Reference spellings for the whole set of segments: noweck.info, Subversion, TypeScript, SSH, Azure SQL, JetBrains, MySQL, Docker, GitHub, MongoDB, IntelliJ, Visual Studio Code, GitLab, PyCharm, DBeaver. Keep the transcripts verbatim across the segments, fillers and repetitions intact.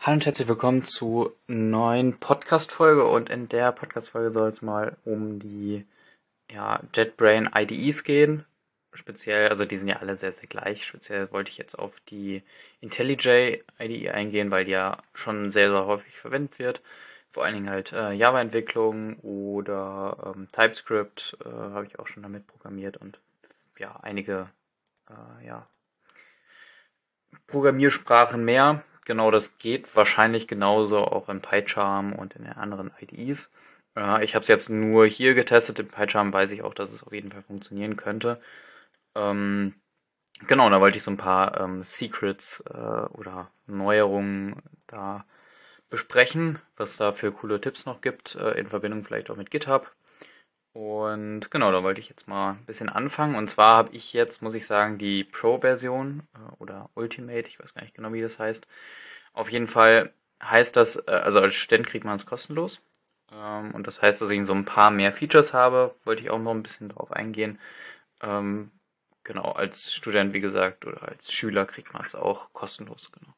Hallo und herzlich willkommen zu neuen Podcast-Folge, und in der Podcast-Folge soll es mal um die ja, JetBrains I D Es gehen. Speziell, also die sind ja alle sehr, sehr gleich. Speziell wollte ich jetzt auf die IntelliJ I D E eingehen, weil die ja schon sehr, sehr häufig verwendet wird. Vor allen Dingen halt äh, Java-Entwicklung oder ähm, TypeScript äh, habe ich auch schon damit programmiert, und ja, einige äh, ja, Programmiersprachen mehr. Genau, das geht wahrscheinlich genauso auch in PyCharm und in den anderen I D Es. Äh, ich habe es jetzt nur hier getestet. In PyCharm weiß ich auch, dass es auf jeden Fall funktionieren könnte. Ähm, genau, da wollte ich so ein paar ähm, Secrets äh, oder Neuerungen da besprechen, was da für coole Tipps noch gibt, äh, in Verbindung vielleicht auch mit GitHub. Und genau, da wollte ich jetzt mal ein bisschen anfangen. Und zwar habe ich jetzt, muss ich sagen, die Pro-Version äh, oder Ultimate, ich weiß gar nicht genau, wie das heißt. Auf jeden Fall heißt das, äh, also als Student kriegt man es kostenlos. Ähm, und das heißt, dass ich so ein paar mehr Features habe, wollte ich auch noch ein bisschen drauf eingehen. Ähm, genau, als Student, wie gesagt, oder als Schüler kriegt man es auch kostenlos. Genau.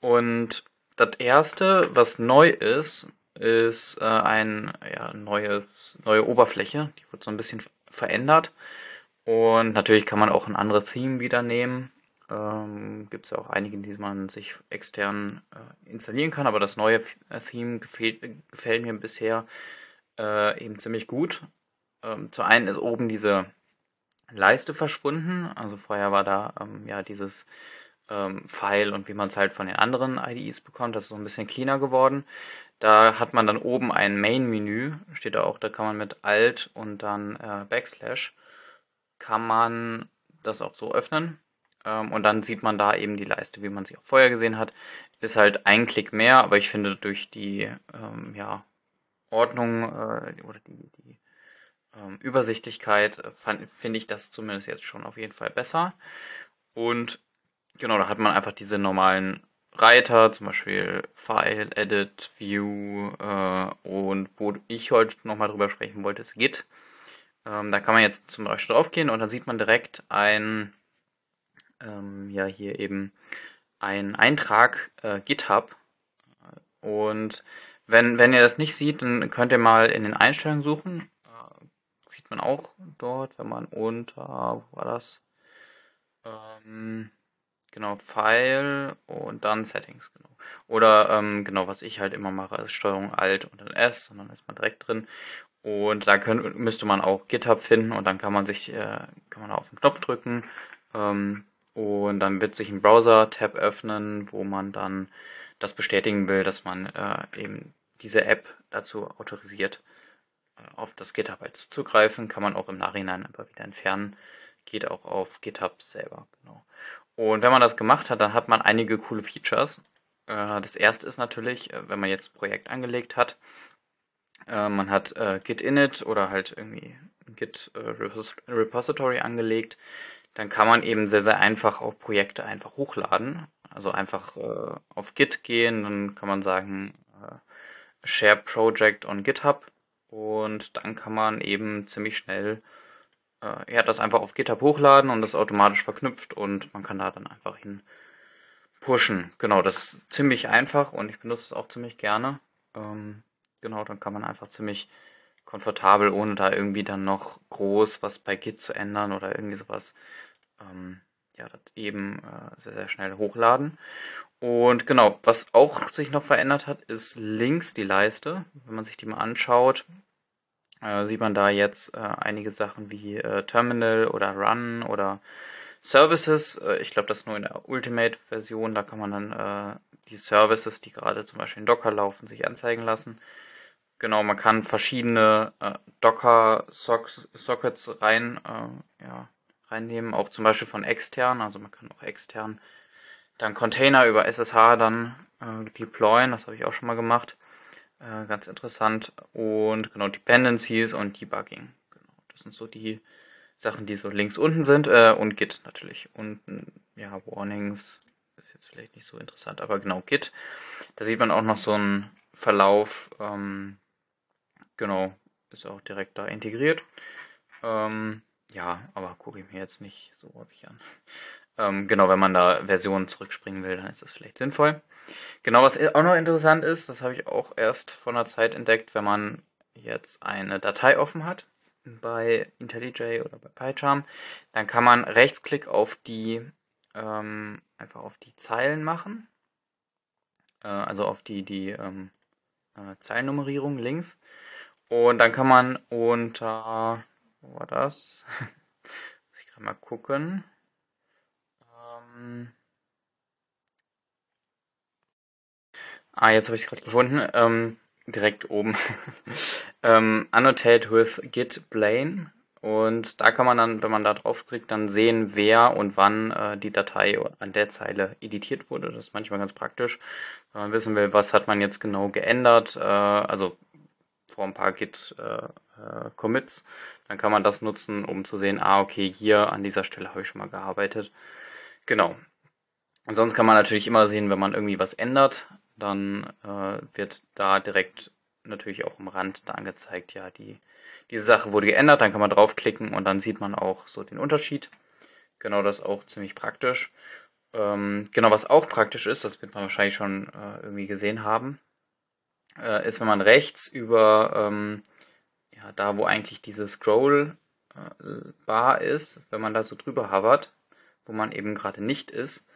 Und das Erste, was neu ist, ist äh, ein ja, neues neue Oberfläche, die wird so ein bisschen verändert, und natürlich kann man auch ein anderes Theme wieder nehmen. Ähm, gibt es ja auch einige, die man sich extern äh, installieren kann, aber das neue Theme gefällt, gefällt mir bisher äh, eben ziemlich gut. Ähm, zu einem ist oben diese Leiste verschwunden, also vorher war da ähm, ja dieses Ähm, File und wie man es halt von den anderen I D Es bekommt. Das ist so ein bisschen cleaner geworden. Da hat man dann oben ein Main-Menü, steht da auch, da kann man mit Alt und dann äh, Backslash, kann man das auch so öffnen, ähm, und dann sieht man da eben die Leiste, wie man sie auch vorher gesehen hat. Ist halt ein Klick mehr, aber ich finde, durch die ähm, ja, Ordnung äh, oder die, die ähm, Übersichtlichkeit äh, finde ich das zumindest jetzt schon auf jeden Fall besser. Und genau, da hat man einfach diese normalen Reiter, zum Beispiel File, Edit, View, äh, und wo ich heute nochmal drüber sprechen wollte, ist Git. Ähm, da kann man jetzt zum Beispiel drauf gehen, und dann sieht man direkt ein, ähm, ja hier eben, einen Eintrag äh, GitHub. Und wenn, wenn ihr das nicht seht, dann könnt ihr mal in den Einstellungen suchen. Äh, sieht man auch dort, wenn man unter, wo war das? Ähm... Genau, File und dann Settings, genau. Oder, ähm, genau, was ich halt immer mache, ist Steuerung Alt und dann S, und dann ist man direkt drin. Und da könnt, müsste man auch GitHub finden, und dann kann man sich, äh, kann man auf den Knopf drücken, ähm, und dann wird sich ein Browser-Tab öffnen, wo man dann das bestätigen will, dass man äh, eben diese App dazu autorisiert, äh, auf das GitHub halt zuzugreifen. Kann man auch im Nachhinein aber wieder entfernen. Geht auch auf GitHub selber, genau. Und wenn man das gemacht hat, dann hat man einige coole Features. Das erste ist natürlich, wenn man jetzt ein Projekt angelegt hat, man hat Git init oder halt irgendwie Git Repository angelegt, dann kann man eben sehr, sehr einfach auch Projekte einfach hochladen. Also einfach auf Git gehen, dann kann man sagen Share Project on GitHub, und dann kann man eben ziemlich schnell Er hat das einfach auf GitHub hochladen, und das ist automatisch verknüpft, und man kann da dann einfach hin pushen. Genau, das ist ziemlich einfach, und ich benutze es auch ziemlich gerne. Ähm, genau, dann kann man einfach ziemlich komfortabel, ohne da irgendwie dann noch groß was bei Git zu ändern oder irgendwie sowas, ähm, ja, das eben äh, sehr, sehr schnell hochladen. Und genau, was auch sich noch verändert hat, ist links die Leiste. Wenn man sich die mal anschaut, Äh, sieht man da jetzt äh, einige Sachen wie äh, Terminal oder Run oder Services. Äh, ich glaube, das ist nur in der Ultimate-Version. Da kann man dann äh, die Services, die gerade zum Beispiel in Docker laufen, sich anzeigen lassen. Genau, man kann verschiedene äh, Docker-Sockets rein, äh, ja, reinnehmen, auch zum Beispiel von extern. Also man kann auch extern dann Container über S S H dann äh, deployen. Das habe ich auch schon mal gemacht. Ganz interessant. Und genau, Dependencies und Debugging. Genau, das sind so die Sachen, die so links unten sind. Äh, und Git natürlich. Und ja, Warnings ist jetzt vielleicht nicht so interessant, aber genau, Git. Da sieht man auch noch so einen Verlauf. Ähm, genau, ist auch direkt da integriert. Ähm, ja, aber gucke ich mir jetzt nicht so häufig an. Ähm, genau, wenn man da Versionen zurückspringen will, dann ist das vielleicht sinnvoll. Genau, was auch noch interessant ist, das habe ich auch erst vor einer Zeit entdeckt, wenn man jetzt eine Datei offen hat, bei IntelliJ oder bei PyCharm, dann kann man Rechtsklick auf die, ähm, einfach auf die Zeilen machen, äh, also auf die, die ähm, äh, Zeilennummerierung links, und dann kann man unter, wo war das? Muss ich gerade mal gucken. Ähm, ah, jetzt habe ich es gerade gefunden, ähm, direkt oben. ähm, Annotate with Git Plane, und da kann man dann, wenn man da draufklickt, dann sehen, wer und wann äh, die Datei an der Zeile editiert wurde. Das ist manchmal ganz praktisch, wenn man wissen will, was hat man jetzt genau geändert, äh, also vor ein paar Git äh, äh, Commits, dann kann man das nutzen, um zu sehen, ah okay, hier an dieser Stelle habe ich schon mal gearbeitet. Genau. Und sonst kann man natürlich immer sehen, wenn man irgendwie was ändert, dann äh, wird da direkt natürlich auch am Rand da angezeigt, ja, die, diese Sache wurde geändert, dann kann man draufklicken und dann sieht man auch so den Unterschied. Genau, das ist auch ziemlich praktisch. Ähm, genau, was auch praktisch ist, das wird man wahrscheinlich schon äh, irgendwie gesehen haben, äh, ist, wenn man rechts über, ähm, ja, da wo eigentlich diese Scroll-Bar ist, wenn man da so drüber hovert, wo man eben gerade nicht ist,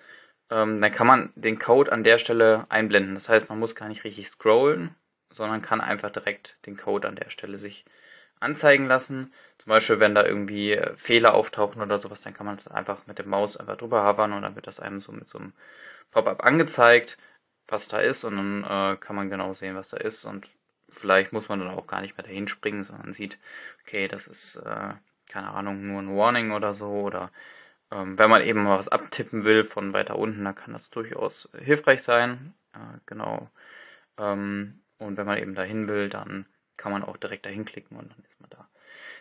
Ähm, dann kann man den Code an der Stelle einblenden. Das heißt, man muss gar nicht richtig scrollen, sondern kann einfach direkt den Code an der Stelle sich anzeigen lassen. Zum Beispiel, wenn da irgendwie Fehler auftauchen oder sowas, dann kann man das einfach mit der Maus einfach drüber hovern und dann wird das einem so mit so einem Pop-up angezeigt, was da ist, und dann äh, kann man genau sehen, was da ist, und vielleicht muss man dann auch gar nicht mehr dahin springen, sondern sieht, okay, das ist, äh, keine Ahnung, nur ein Warning oder so, oder wenn man eben mal was abtippen will von weiter unten, dann kann das durchaus hilfreich sein. Äh, genau. Ähm, und wenn man eben dahin will, dann kann man auch direkt dahin klicken und dann ist man da.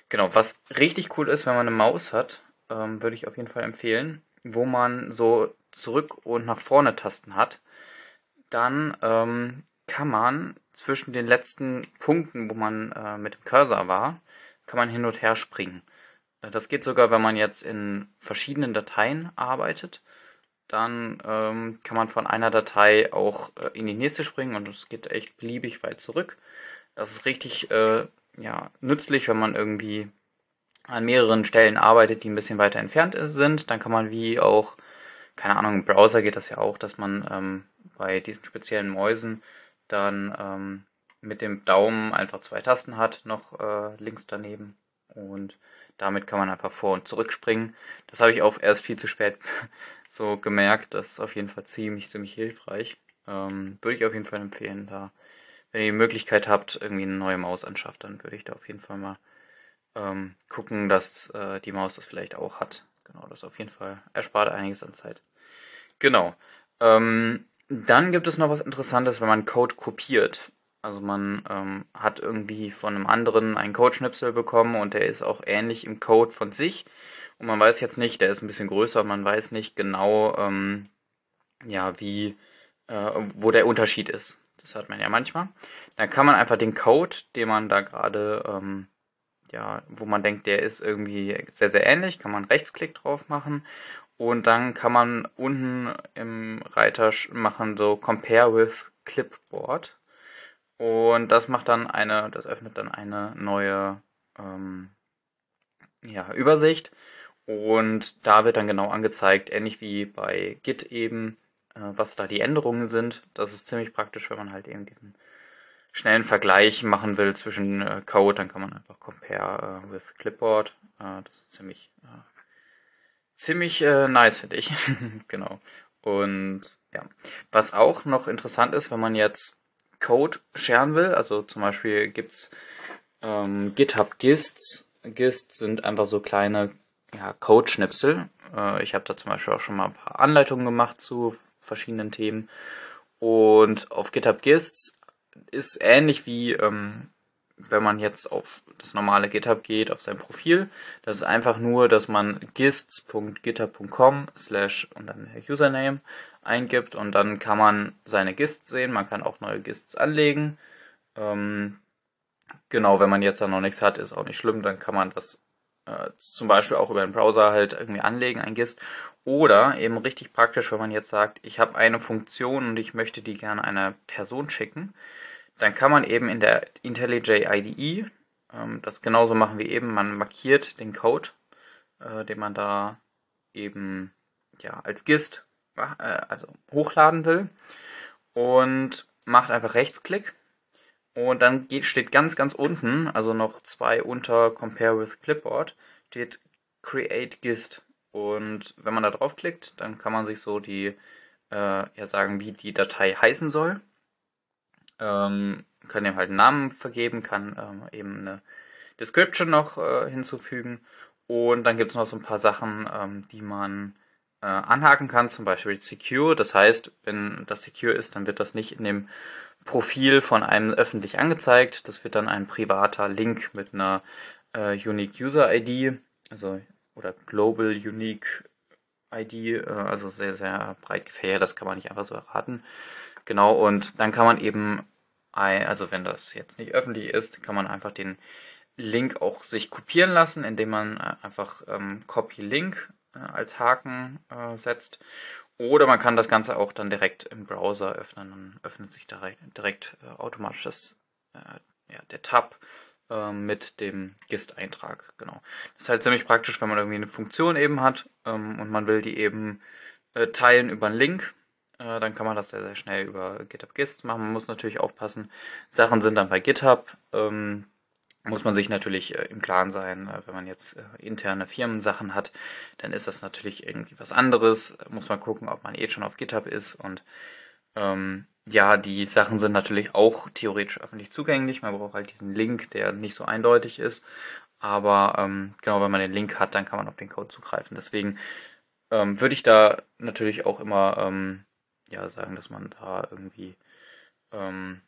Genau, was richtig cool ist, wenn man eine Maus hat, ähm, würde ich auf jeden Fall empfehlen, wo man so zurück und nach vorne Tasten hat, dann ähm, kann man zwischen den letzten Punkten, wo man äh, mit dem Cursor war, kann man hin und her springen. Das geht sogar, wenn man jetzt in verschiedenen Dateien arbeitet, dann ähm, kann man von einer Datei auch äh, in die nächste springen und es geht echt beliebig weit zurück. Das ist richtig äh, ja, nützlich, wenn man irgendwie an mehreren Stellen arbeitet, die ein bisschen weiter entfernt sind. Dann kann man wie auch, keine Ahnung, im Browser geht das ja auch, dass man ähm, bei diesen speziellen Mäusen dann ähm, mit dem Daumen einfach zwei Tasten hat, noch äh, links daneben, und damit kann man einfach vor- und zurückspringen. Das habe ich auch erst viel zu spät so gemerkt. Das ist auf jeden Fall ziemlich, ziemlich hilfreich. Ähm, würde ich auf jeden Fall empfehlen, da, wenn ihr die Möglichkeit habt, irgendwie eine neue Maus anschafft, dann würde ich da auf jeden Fall mal ähm, gucken, dass äh, die Maus das vielleicht auch hat. Genau, das auf jeden Fall erspart einiges an Zeit. Genau. Ähm, dann gibt es noch was Interessantes, wenn man Code kopiert. Also man ähm, hat irgendwie von einem anderen einen Codeschnipsel bekommen und der ist auch ähnlich im Code von sich. Und man weiß jetzt nicht, der ist ein bisschen größer, man weiß nicht genau, ähm, ja, wie, äh, wo der Unterschied ist. Das hat man ja manchmal. Dann kann man einfach den Code, den man da gerade, ähm, ja, wo man denkt, der ist irgendwie sehr, sehr ähnlich, kann man Rechtsklick drauf machen. Und dann kann man unten im Reiter machen so Compare with Clipboard. Und das macht dann eine, das öffnet dann eine neue ähm, ja, Übersicht, und da wird dann genau angezeigt, ähnlich wie bei Git eben, äh, was da die Änderungen sind. Das ist ziemlich praktisch, wenn man halt eben diesen schnellen Vergleich machen will zwischen äh, Code, dann kann man einfach Compare äh, with Clipboard. Äh, das ist ziemlich, äh, ziemlich äh, nice, finde ich. Genau. Und ja, was auch noch interessant ist, wenn man jetzt Code scheren will, also zum Beispiel gibt es ähm, GitHub Gists. Gists sind einfach so kleine, ja, Codeschnipsel. Äh, ich habe da zum Beispiel auch schon mal ein paar Anleitungen gemacht zu verschiedenen Themen. Und auf GitHub Gists ist ähnlich wie, ähm, wenn man jetzt auf das normale GitHub geht, auf sein Profil. Das ist einfach nur, dass man gists.github.com slash und dann der Username eingibt und dann kann man seine Gists sehen. Man kann auch neue Gists anlegen. Ähm, genau, wenn man jetzt da noch nichts hat, ist auch nicht schlimm. Dann kann man das äh, zum Beispiel auch über den Browser halt irgendwie anlegen, ein Gist. Oder eben richtig praktisch, wenn man jetzt sagt, ich habe eine Funktion und ich möchte die gerne einer Person schicken, dann kann man eben in der IntelliJ I D E ähm, das genauso machen wie eben, man markiert den Code, äh, den man da eben ja als GIST äh, also hochladen will, und macht einfach Rechtsklick und dann geht, steht ganz ganz unten, also noch zwei unter Compare with Clipboard, steht Create GIST. Und wenn man da draufklickt, dann kann man sich so die, äh, ja sagen, wie die Datei heißen soll. Ähm, kann dem halt einen Namen vergeben, kann ähm, eben eine Description noch äh, hinzufügen. Und dann gibt es noch so ein paar Sachen, ähm, die man äh, anhaken kann, zum Beispiel Secure. Das heißt, wenn das Secure ist, dann wird das nicht in dem Profil von einem öffentlich angezeigt. Das wird dann ein privater Link mit einer äh, Unique User I D, also oder Global Unique I D, also sehr, sehr breit gefächert, das kann man nicht einfach so erraten. Genau, und dann kann man eben, also wenn das jetzt nicht öffentlich ist, kann man einfach den Link auch sich kopieren lassen, indem man einfach ähm, Copy Link äh, als Haken äh, setzt. Oder man kann das Ganze auch dann direkt im Browser öffnen, dann öffnet sich direkt, direkt äh, automatisch das, äh, ja, der Tab mit dem GIST-Eintrag, genau. Das ist halt ziemlich praktisch, wenn man irgendwie eine Funktion eben hat ähm, und man will die eben äh, teilen über einen Link, äh, dann kann man das sehr, sehr schnell über GitHub GIST machen. Man muss natürlich aufpassen, Sachen sind dann bei GitHub, ähm, muss man sich natürlich äh, im Klaren sein, äh, wenn man jetzt äh, interne Firmensachen hat, dann ist das natürlich irgendwie was anderes, muss man gucken, ob man eh schon auf GitHub ist, und ähm, ja, die Sachen sind natürlich auch theoretisch öffentlich zugänglich. Man braucht halt diesen Link, der nicht so eindeutig ist. Aber ähm, genau, wenn man den Link hat, dann kann man auf den Code zugreifen. Deswegen ähm, würde ich da natürlich auch immer ähm, ja, sagen, dass man da irgendwie ähm,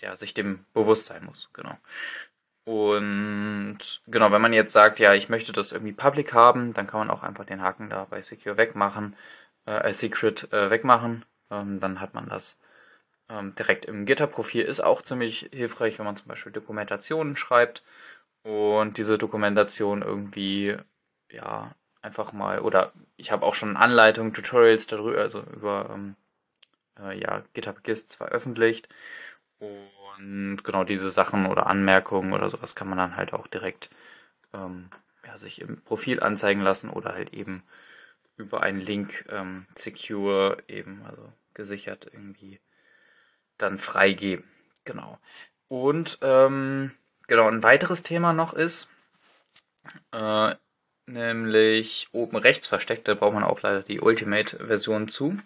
ja, sich dem bewusst sein muss. Genau. Und genau, wenn man jetzt sagt, ja, ich möchte das irgendwie public haben, dann kann man auch einfach den Haken da bei Secure wegmachen, äh, als Secret äh, wegmachen. Ähm, dann hat man das direkt im GitHub-Profil. Ist auch ziemlich hilfreich, wenn man zum Beispiel Dokumentationen schreibt und diese Dokumentation irgendwie, ja, einfach mal, oder ich habe auch schon Anleitungen, Tutorials darüber, also über ähm, äh, ja, GitHub GIST veröffentlicht, und genau diese Sachen oder Anmerkungen oder sowas kann man dann halt auch direkt ähm, ja, sich im Profil anzeigen lassen oder halt eben über einen Link ähm, secure eben, also gesichert irgendwie dann freigeben, genau. Und ähm, genau, ein weiteres Thema noch ist, äh, nämlich oben rechts versteckt, da braucht man auch leider die Ultimate-Version zu.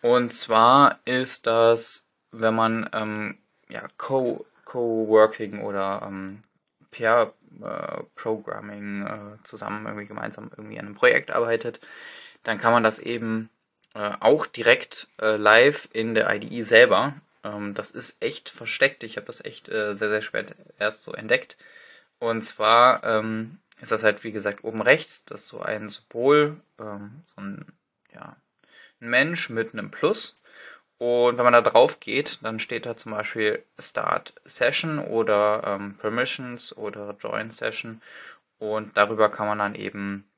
Und zwar ist das, wenn man ähm, ja, Co- Co-working oder ähm, Pair-Programming äh, zusammen, irgendwie gemeinsam irgendwie an einem Projekt arbeitet, dann kann man das eben äh, auch direkt äh, live in der I D E selber. Das ist echt versteckt. Ich habe das echt äh, sehr, sehr spät erst so entdeckt. Und zwar ähm, ist das halt, wie gesagt, oben rechts. Das ist so ein Symbol, ähm, so ein, ja, ein Mensch mit einem Plus. Und wenn man da drauf geht, dann steht da zum Beispiel Start Session oder ähm, Permissions oder Join Session. Und darüber kann man dann eben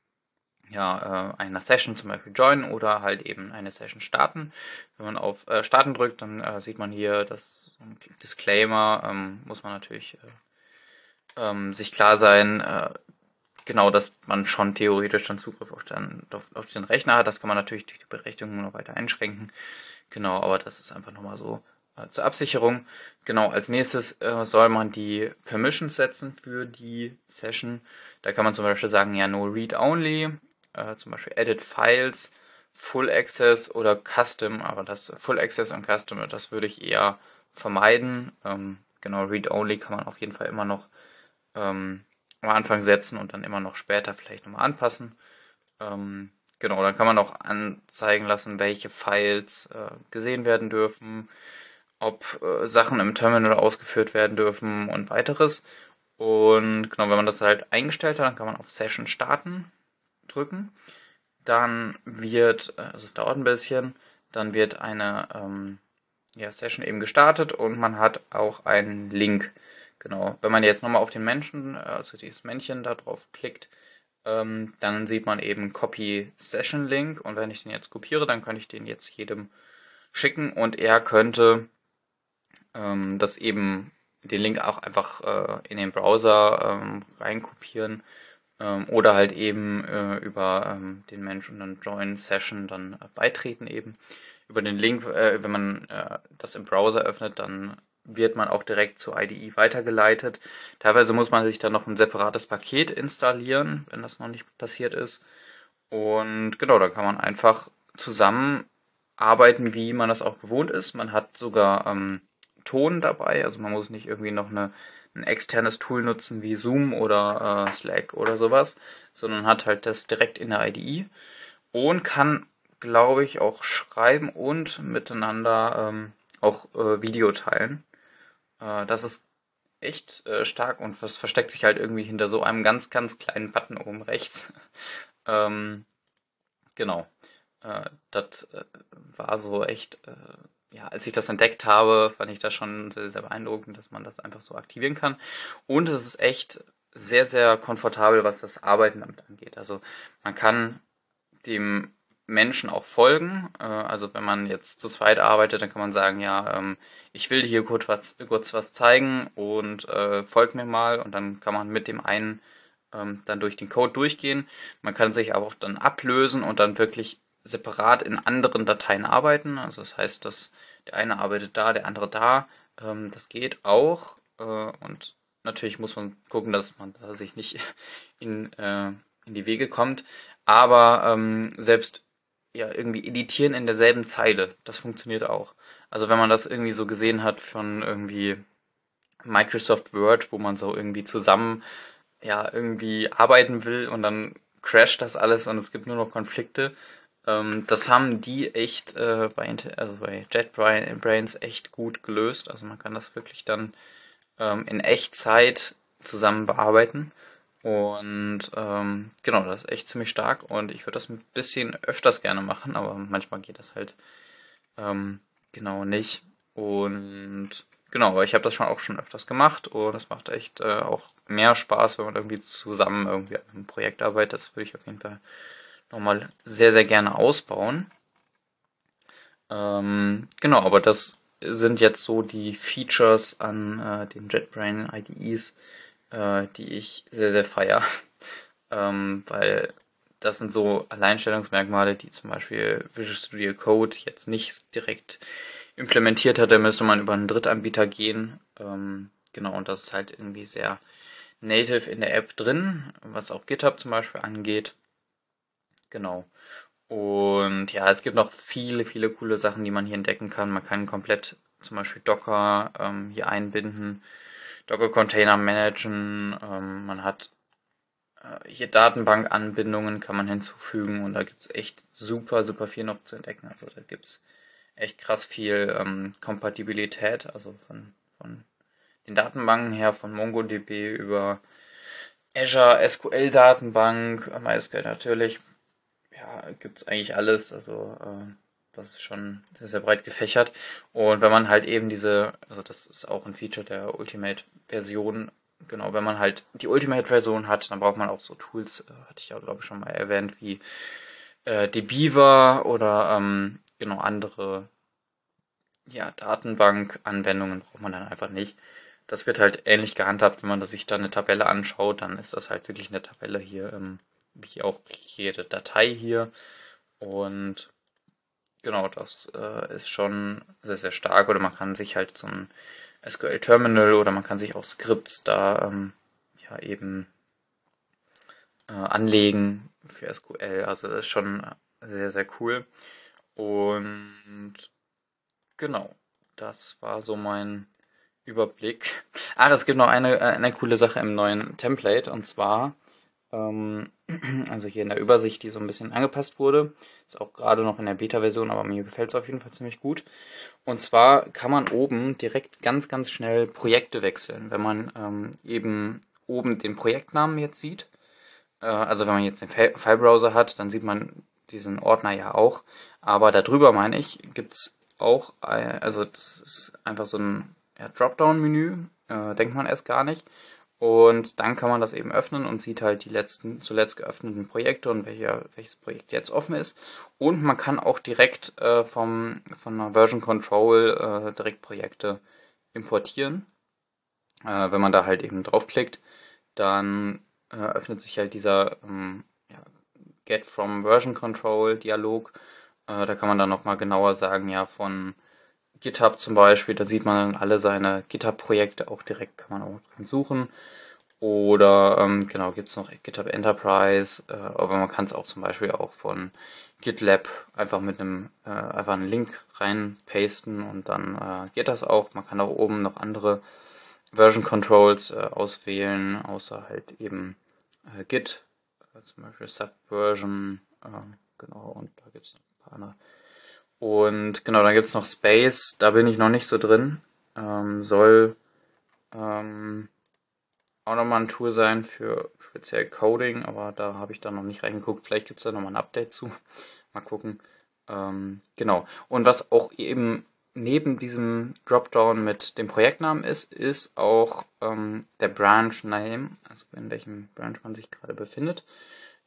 ja, äh, einer Session zum Beispiel joinen oder halt eben eine Session starten. Wenn man auf äh, Starten drückt, dann äh, sieht man hier das Disclaimer, ähm, muss man natürlich äh, ähm, sich klar sein, äh, genau, dass man schon theoretisch dann Zugriff auf den, auf, auf den Rechner hat. Das kann man natürlich durch die Berechtigung noch weiter einschränken. Genau, aber das ist einfach nochmal so äh, zur Absicherung. Genau, als nächstes äh, soll man die Permissions setzen für die Session. Da kann man zum Beispiel sagen, ja, no read only. Äh, zum Beispiel Edit Files, Full Access oder Custom, aber das Full Access und Custom, das würde ich eher vermeiden. Ähm, genau, Read Only kann man auf jeden Fall immer noch ähm, am Anfang setzen und dann immer noch später vielleicht nochmal anpassen. Ähm, genau, dann kann man auch anzeigen lassen, welche Files äh, gesehen werden dürfen, ob äh, Sachen im Terminal ausgeführt werden dürfen und weiteres. Und genau, wenn man das halt eingestellt hat, dann kann man auf Session starten drücken, dann wird, also es dauert ein bisschen, dann wird eine ähm, ja, Session eben gestartet und man hat auch einen Link. Genau, wenn man jetzt nochmal auf den Menschen, also dieses Männchen da drauf klickt, ähm, dann sieht man eben Copy Session Link, und wenn ich den jetzt kopiere, dann könnte ich den jetzt jedem schicken und er könnte ähm, das eben, den Link auch einfach äh, in den Browser ähm, reinkopieren ähm, oder halt eben äh, über ähm, den Mensch und dann Join Session dann äh, beitreten eben. Über den Link, äh, wenn man äh, das im Browser öffnet, dann wird man auch direkt zur I D E weitergeleitet. Teilweise muss man sich dann noch ein separates Paket installieren, wenn das noch nicht passiert ist. Und genau, da kann man einfach zusammenarbeiten, wie man das auch gewohnt ist. Man hat sogar ähm, Ton dabei, also man muss nicht irgendwie noch eine, ein externes Tool nutzen wie Zoom oder äh, Slack oder sowas, sondern hat halt das direkt in der I D E und kann, glaube ich, auch schreiben und miteinander ähm, auch äh, Video teilen. Äh, das ist echt äh, stark, und das versteckt sich halt irgendwie hinter so einem ganz, ganz kleinen Button oben rechts. ähm, genau. Äh, das äh, war so echt... Äh, Ja, als ich das entdeckt habe, fand ich das schon sehr, sehr beeindruckend, dass man das einfach so aktivieren kann. Und es ist echt sehr, sehr komfortabel, was das Arbeiten damit angeht. Also man kann dem Menschen auch folgen. Also wenn man jetzt zu zweit arbeitet, dann kann man sagen, ja, ich will hier kurz was, kurz was zeigen und äh, folgt mir mal. Und dann kann man mit dem einen ähm, dann durch den Code durchgehen. Man kann sich aber auch dann ablösen und dann wirklich separat in anderen Dateien arbeiten, also das heißt, dass der eine arbeitet da, der andere da, ähm, das geht auch, äh, und natürlich muss man gucken, dass man da sich nicht in, äh, in die Wege kommt, aber ähm, selbst ja irgendwie editieren in derselben Zeile, das funktioniert auch. Also wenn man das irgendwie so gesehen hat von irgendwie Microsoft Word, wo man so irgendwie zusammen ja irgendwie arbeiten will und dann crasht das alles und es gibt nur noch Konflikte. Das haben die echt äh, bei, also bei JetBrains echt gut gelöst. Also man kann das wirklich dann ähm, in Echtzeit zusammen bearbeiten. Und ähm, genau, das ist echt ziemlich stark. Und ich würde das ein bisschen öfters gerne machen, aber manchmal geht das halt ähm, genau nicht. Und genau, aber ich habe das schon auch schon öfters gemacht. Und es macht echt äh, auch mehr Spaß, wenn man irgendwie zusammen irgendwie an einem Projekt arbeitet. Das würde ich auf jeden Fall nochmal sehr, sehr gerne ausbauen. Ähm, genau, aber das sind jetzt so die Features an äh, den JetBrains I D Es, äh, die ich sehr, sehr feiere. Ähm, weil das sind so Alleinstellungsmerkmale, die zum Beispiel Visual Studio Code jetzt nicht direkt implementiert hat. Da müsste man über einen Drittanbieter gehen. Ähm, genau, und das ist halt irgendwie sehr native in der App drin, was auch GitHub zum Beispiel angeht. Genau. Und ja, es gibt noch viele, viele coole Sachen, die man hier entdecken kann. Man kann komplett zum Beispiel Docker ähm, hier einbinden, Docker-Container managen. Ähm, man hat äh, hier Datenbank-Anbindungen, kann man hinzufügen. Und da gibt es echt super, super viel noch zu entdecken. Also da gibt es echt krass viel ähm, Kompatibilität, also von, von den Datenbanken her, von MongoDB über Azure S Q L Datenbank, MySQL natürlich. Ja, gibt es eigentlich alles, also äh, das ist schon sehr, sehr breit gefächert. Und wenn man halt eben diese, also das ist auch ein Feature der Ultimate-Version, genau, wenn man halt die Ultimate-Version hat, dann braucht man auch so Tools, äh, hatte ich ja, glaube ich, schon mal erwähnt, wie äh, DBeaver oder ähm, genau andere ja, Datenbank-Anwendungen braucht man dann einfach nicht. Das wird halt ähnlich gehandhabt, wenn man sich da eine Tabelle anschaut, dann ist das halt wirklich eine Tabelle hier im wie auch jede Datei hier, und genau, das äh, ist schon sehr, sehr stark. Oder man kann sich halt so ein S Q L-Terminal oder man kann sich auch Scripts da ähm, ja eben äh, anlegen für S Q L, also das ist schon sehr, sehr cool. Und genau, das war so mein Überblick. Ach, es gibt noch eine, eine coole Sache im neuen Template, und zwar also hier in der Übersicht, die so ein bisschen angepasst wurde. Ist auch gerade noch in der Beta-Version, aber mir gefällt es auf jeden Fall ziemlich gut. Und zwar kann man oben direkt ganz, ganz schnell Projekte wechseln. Wenn man ähm, eben oben den Projektnamen jetzt sieht, äh, also wenn man jetzt den File-Browser hat, dann sieht man diesen Ordner ja auch. Aber darüber, meine ich, gibt es auch, ein, also das ist einfach so ein ja, Dropdown-Menü, äh, denkt man erst gar nicht. Und dann kann man das eben öffnen und sieht halt die letzten, zuletzt geöffneten Projekte und welcher, welches Projekt jetzt offen ist. Und man kann auch direkt äh, vom, von einer Version Control äh, direkt Projekte importieren. Äh, wenn man da halt eben draufklickt, dann äh, öffnet sich halt dieser ähm, ja, Get from Version Control Dialog. Äh, da kann man dann nochmal genauer sagen, ja, von GitHub zum Beispiel, da sieht man dann alle seine GitHub-Projekte auch direkt, kann man auch dran suchen. Oder ähm, genau, gibt es noch GitHub Enterprise, äh, aber man kann es auch zum Beispiel auch von GitLab einfach mit einem äh, einfach einen Link reinpasten und dann äh, geht das auch. Man kann auch oben noch andere Version Controls äh, auswählen, außer halt eben äh, Git, äh, zum Beispiel Subversion, äh, genau, und da gibt es noch ein paar andere. Und genau, dann gibt es noch Space, da bin ich noch nicht so drin. Ähm, soll ähm, auch nochmal ein Tool sein für speziell Coding, aber da habe ich dann noch nicht reingeguckt. Vielleicht gibt es da nochmal ein Update zu. Mal gucken. Ähm, genau. Und was auch eben neben diesem Dropdown mit dem Projektnamen ist, ist auch ähm, der Branch Name, also in welchem Branch man sich gerade befindet.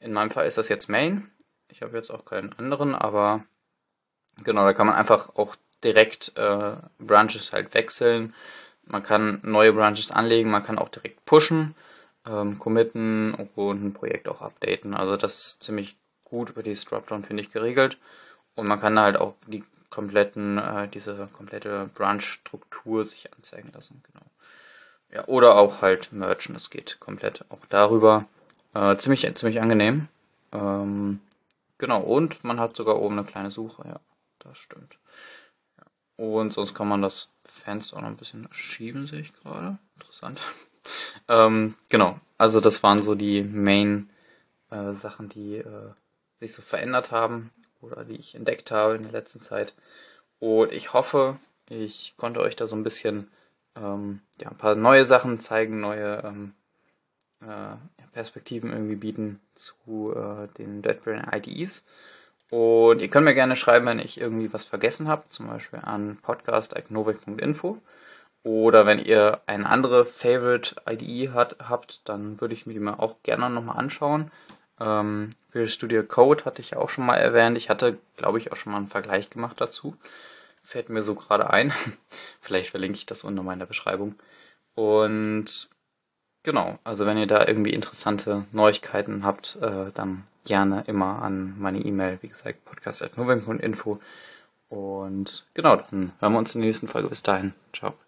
In meinem Fall ist das jetzt Main. Ich habe jetzt auch keinen anderen, aber genau, da kann man einfach auch direkt äh, Branches halt wechseln. Man kann neue Branches anlegen, man kann auch direkt pushen, ähm, committen und ein Projekt auch updaten. Also das ist ziemlich gut über dieses Dropdown, finde ich, geregelt. Und man kann da halt auch die kompletten, äh, diese komplette Branch-Struktur sich anzeigen lassen. Genau. Ja, oder auch halt mergen, das geht komplett auch darüber. Äh, ziemlich, äh, ziemlich angenehm. Ähm, genau, und man hat sogar oben eine kleine Suche, ja. Das stimmt. Ja. Und sonst kann man das Fenster auch noch ein bisschen schieben, sehe ich gerade. Interessant. ähm, genau, also das waren so die Main-Sachen, äh, die äh, sich so verändert haben oder die ich entdeckt habe in der letzten Zeit. Und ich hoffe, ich konnte euch da so ein bisschen ähm, ja, ein paar neue Sachen zeigen, neue ähm, äh, Perspektiven irgendwie bieten zu äh, den JetBrains I D Es. Und ihr könnt mir gerne schreiben, wenn ich irgendwie was vergessen habe, zum Beispiel an podcast at novik punkt info. Oder wenn ihr eine andere Favorite I D E hat, habt, dann würde ich mir die mal auch gerne nochmal anschauen. Ähm, Visual Studio Code hatte ich ja auch schon mal erwähnt. Ich hatte, glaube ich, auch schon mal einen Vergleich gemacht dazu. Fällt mir so gerade ein. Vielleicht verlinke ich das unten mal in der Beschreibung. Und genau, also wenn ihr da irgendwie interessante Neuigkeiten habt, äh, dann gerne immer an meine E-Mail, wie gesagt, podcast at novik punkt info. Und genau, dann hören wir uns in der nächsten Folge. Bis dahin. Ciao.